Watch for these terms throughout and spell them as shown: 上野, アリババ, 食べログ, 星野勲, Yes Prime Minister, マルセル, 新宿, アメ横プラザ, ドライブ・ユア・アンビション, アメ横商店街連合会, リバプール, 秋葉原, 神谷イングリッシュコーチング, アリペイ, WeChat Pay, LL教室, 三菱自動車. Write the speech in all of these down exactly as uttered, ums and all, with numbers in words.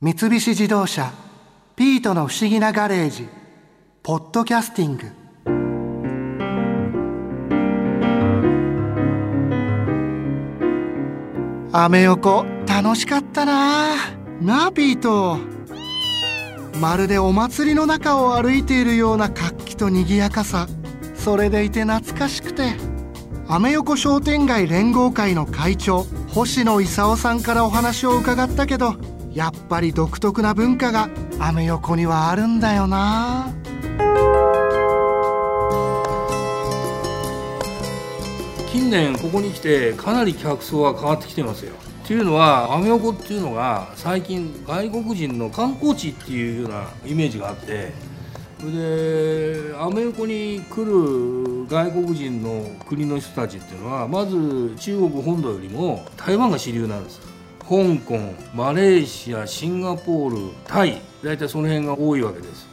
三菱自動車ピートの不思議なガレージポッドキャスティング。アメ横楽しかったなぁなあピート。まるでお祭りの中を歩いているような活気と賑やかさ、それでいて懐かしくて、アメ横商店街連合会の会長星野勲さんからお話を伺ったけど、やっぱり独特な文化がアメ横にはあるんだよな。近年ここに来てかなり客層が変わってきてますよ。っていうのはアメ横っていうのが最近外国人の観光地っていうようなイメージがあって、それでアメ横に来る外国人の国の人たちっていうのは、まず中国本土よりも台湾が主流なんです。香港、マレーシア、シンガポール、タイ、大体その辺が多いわけです。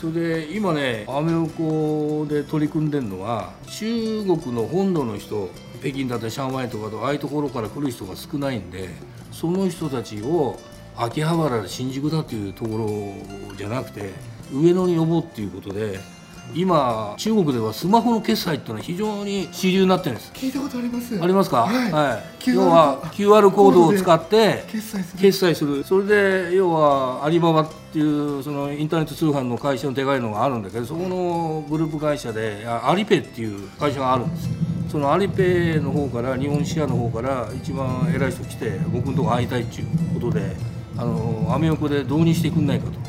それで今ね、アメ横で取り組んでるのは中国の本土の人、北京だったり上海とかとああいうところから来る人が少ないんで、その人たちを秋葉原、新宿だっていうところじゃなくて上野に呼ぼうっていうことで、今中国ではスマホの決済っていうのは非常に主流になってるんです。聞いたことあります。ありますか？はい。はい、要は キューアール コードを使って決済する。決済する。それで要はアリババっていうそのインターネット通販の会社の手がいのがあるんだけど、そこのグループ会社でアリペっていう会社があるんです。そのアリペの方から日本支社の方から一番偉い人来て、僕のとこ会いたいっていうことで、あのアメ横で導入してくんないかと。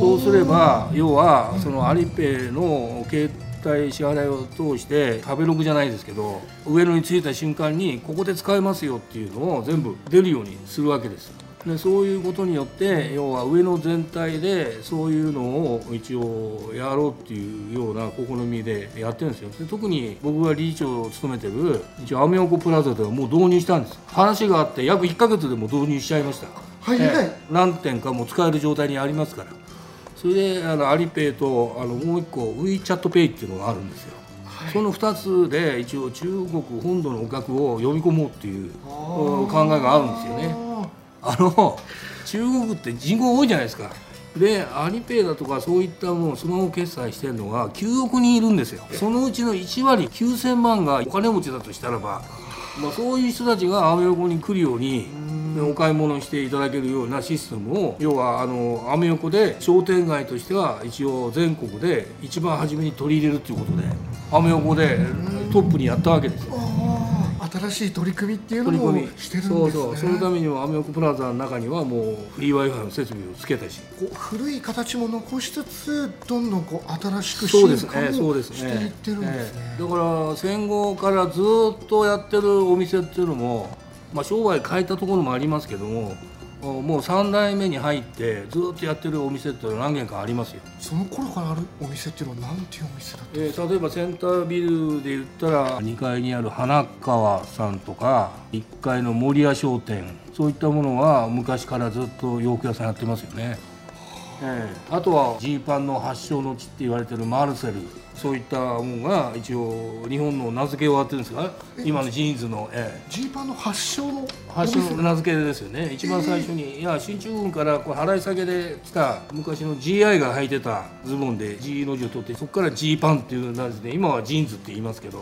そうすれば要はそのアリペイの携帯支払いを通して食べログじゃないですけど、上野に着いた瞬間にここで使えますよっていうのを全部出るようにするわけです。でそういうことによって要は上野全体でそういうのを一応やろうっていうような試みでやってるんですよ。で特に僕が理事長を務めてる一応アメ横プラザではもう導入したんです。話があって約いっかげつでも導入しちゃいました。はいはい、何点かもう使える状態にありますから。それであのアリペイとあのもう一個 WeChat ペイっていうのがあるんですよ。はい、そのふたつで一応中国本土のお客を呼び込もうっていう考えがあるんですよね。あの中国って人口多いじゃないですか。でアリペイだとかそういったものスマホ決済してるのがきゅうおくにんいるんですよ。そのうちのいちわりきゅうせんまんがお金持ちだとしたらば、まあ、そういう人たちがアメ横に来るようにお買い物していただけるようなシステムを、要はあのアメ横で商店街としては一応全国で一番初めに取り入れるということでアメ横でトップにやったわけですよ。新しい取り組みっていうのもしてるんですね。そうそう、そのためにもアメ横プラザの中にはもうフリー Wi-Fi の設備をつけたし、こう古い形も残しつつどんどんこう新しく進化をしていってるんですね。だから戦後からずっとやってるお店っていうのも、まあ、商売変えたところもありますけども、もうさんだいめに入ってずっとやってるお店っていうのは何軒かありますよ。その頃からあるお店っていうのは何ていうお店だったんですか？えー、例えばセンタービルで言ったらにかいにある花川さんとかいっかいの森屋商店、そういったものは昔からずっと洋服屋さんやってますよね。えー、あとはジーパンの発祥の地って言われてるマルセル、そういったものが一応日本の名付けをやってるんですが、今のジーンズのジーパンの発祥の発祥の名付けですよね。一番最初に、えー、いや進駐軍からこう払い下げで来た昔の ジーアイ が履いてたズボンで ジー の字を取って、そこからジーパンっていう名ですね。今はジーンズって言いますけど、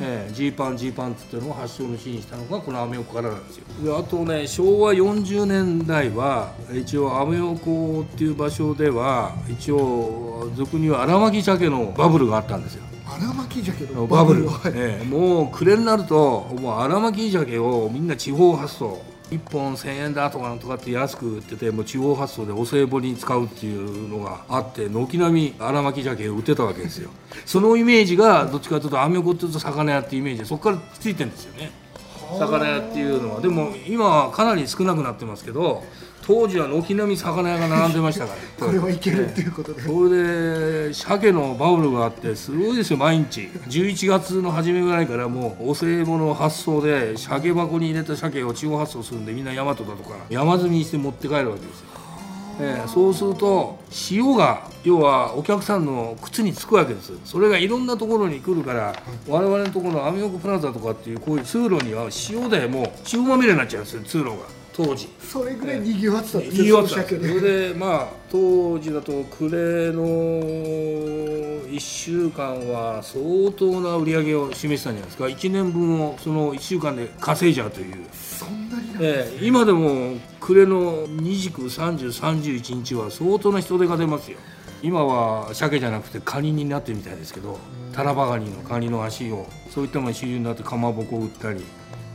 えー、ジーパンジーパンっていうのを発祥の地にしたのがこのアメ横からなんですよ。であとね、しょうわよんじゅうねんだいは一応アメ横っていう場所では一応俗には荒巻鮭のバブルがあったんですよ。荒巻鮭のバブル、はい、ええ、もう暮れになるともう荒巻鮭をみんな地方発送、いっぽんせんえんだとかなんとかって安く売ってて、もう地方発送でお歳暮に使うっていうのがあって軒並み荒巻鮭を売ってたわけですよ。そのイメージがどっちかというとアメ横っていうと魚屋っていうイメージでそこからついてるんですよね。魚屋っていうのはでも今はかなり少なくなってますけど、当時は軒並み魚屋が並んでましたからこれはいけるっていうことで、それで鮭のバブルがあってすごいですよ。毎日じゅういちがつの初めぐらいからもうお歳暮の発送で鮭箱に入れた鮭を地方発送するんで、みんな大和だとか山積みにして持って帰るわけですよ。えー、そうすると塩が要はお客さんの靴につくわけです。それがいろんなところに来るから、我々のところのアメ横プラザとかっていうこういう通路には塩でもう塩まみれになっちゃうんですよ。通路が当時それぐらいにぎわってたんですよ。それでまあ当時だと暮れのいっしゅうかんは相当な売り上げを示したんじゃないですか。いちねんぶんをそのいっしゅうかんで稼いじゃうという。そんなになんですね。えー、今でも暮れのにじゅうく、さんじゅう、さんじゅういちにちは相当な人手が出ますよ。今は鮭じゃなくてカニになってるみたいですけど、タラバガニのカニの足をそういったもの主流になってかまぼこを売ったり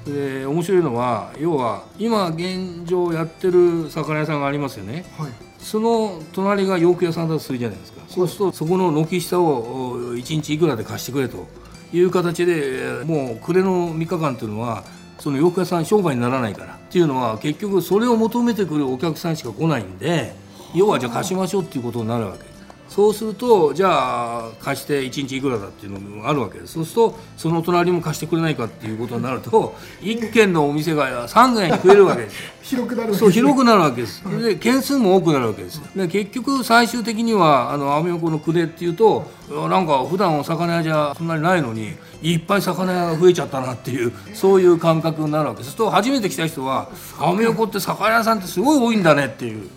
で、面白いのは要は今現状やってる魚屋さんがありますよね、はい、その隣が洋服屋さんだとするじゃないですか、はい、そうするとそこの軒下をいちにちいくらで貸してくれという形で、もう暮れのみっかかんというのはその洋服屋さん商売にならないからっていうのは、結局それを求めてくるお客さんしか来ないんで、要はじゃあ貸しましょうっていうことになるわけ。そうするとじゃあ貸していちにちいくらだっていうのもあるわけです。そうするとその隣も貸してくれないかっていうことになるといっけんのお店がさんけんに増えるわけです広くなるわけです。そう広くなるわけです。で件数も多くなるわけです。で結局最終的にはあのアメ横の暮れっていうと、なんか普段お魚屋じゃそんなにないのにいっぱい魚屋が増えちゃったなっていう、そういう感覚になるわけです。そうすると初めて来た人はアメ横って魚屋さんってすごい多いんだねっていう、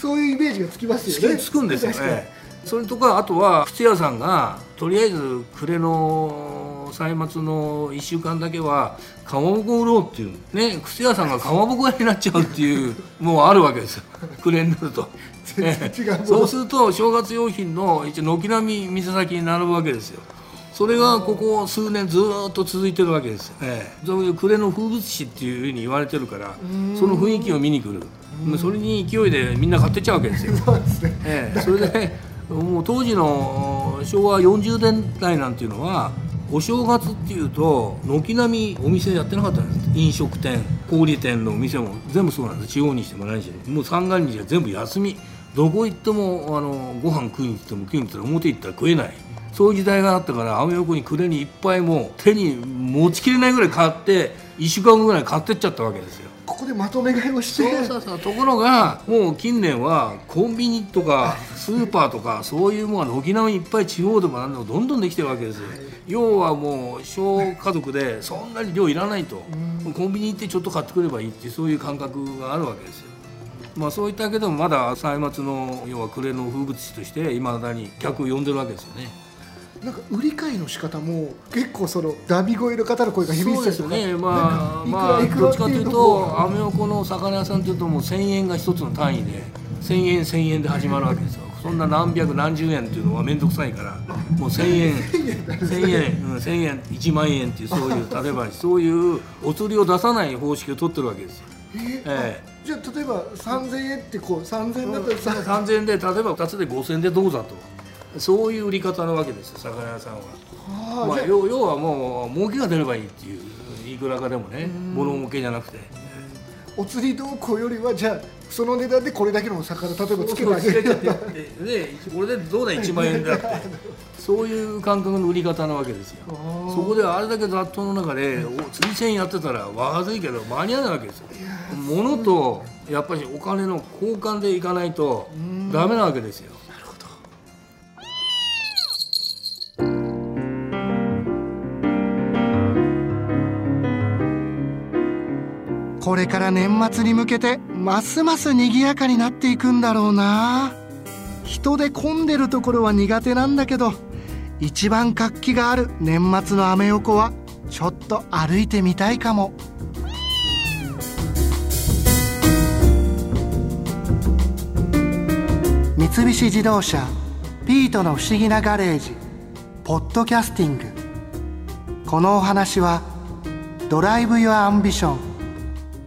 そういうイメージがつきますよね。つくんですよね。それとかあとは靴屋さんがとりあえず暮れの歳末のいっしゅうかんだけはかまぼこを売ろうっていうね、靴屋さんがかまぼこ屋になっちゃうっていうもうあるわけですよ暮れになるとそうすると正月用品の一応軒並み店先に並ぶわけですよ。それがここ数年ずっと続いてるわけですよ、ええ、そういう暮れの風物詩っていうふうに言われてるから、その雰囲気を見に来る、それに勢いでみんな買ってっちゃうわけですよそうですね、ええ、それでもう当時のしょうわよんじゅうねんだいなんていうのはお正月っていうと軒並みお店やってなかったんです。飲食店、小売店のお店も全部そうなんです。地方にしても何にしてももう三が日は全部休み、どこ行ってもあのご飯食いに行っても食いに行ったら表行ったら食えない、そういう時代があったから、アメ横に暮れにいっぱいもう手に持ちきれないぐらい買っていっしゅうかんぐらい買ってっちゃったわけですよ。ここでまとめ買いをして、そうそうそう。ところがもう近年はコンビニとかスーパーとかそういうものが軒並みいっぱい地方でもなんでもどんどんできてるわけですよ。要はもう小家族でそんなに量いらないと、コンビニ行ってちょっと買ってくればいいっていう、そういう感覚があるわけですよ。まあそういったけどもまだ歳末の要は暮れの風物詩としていまだに客を呼んでるわけですよね。なんか売り買いの仕方も結構そのダミ声の方の声が響いてるとか、そうですね。まあまあどっちかというとアメ横の魚屋さんというともうせんえんが一つの単位でせんえんせんえんで始まるわけですよ。そんな何百何十円っていうのは面倒くさいから、もうせんえんせんえんせんえんいちまんえんっていう、そういう例えばそういうお釣りを出さない方式を取ってるわけですよ。ええ。じゃあ例えばさんぜんえんってこうさんぜんえんだったらさんぜんえんで例えばふたつでごせんえんでどうぞと。そういう売り方なわけですよ、魚屋さんは。はあ、まあ、要, 要はもう儲けが出ればいいっていう、いくらかでもね、物儲けじゃなくて。お釣りどうこうよりはじゃあその値段でこれだけの魚例えばつけばいいでこれでどうだいちまんえんだってそういう感覚の売り方なわけですよ。そこであれだけ雑踏の中でお釣り銭やってたら悪いけど間に合わないわけですよ。物とやっぱりお金の交換でいかないとダメなわけですよ。これから年末に向けてますます賑やかになっていくんだろうな。人で混んでるところは苦手なんだけど、一番活気がある年末のアメ横はちょっと歩いてみたいかも。三菱自動車ピートの不思議なガレージポッドキャスティング、このお話はドライブ・ユア・アンビション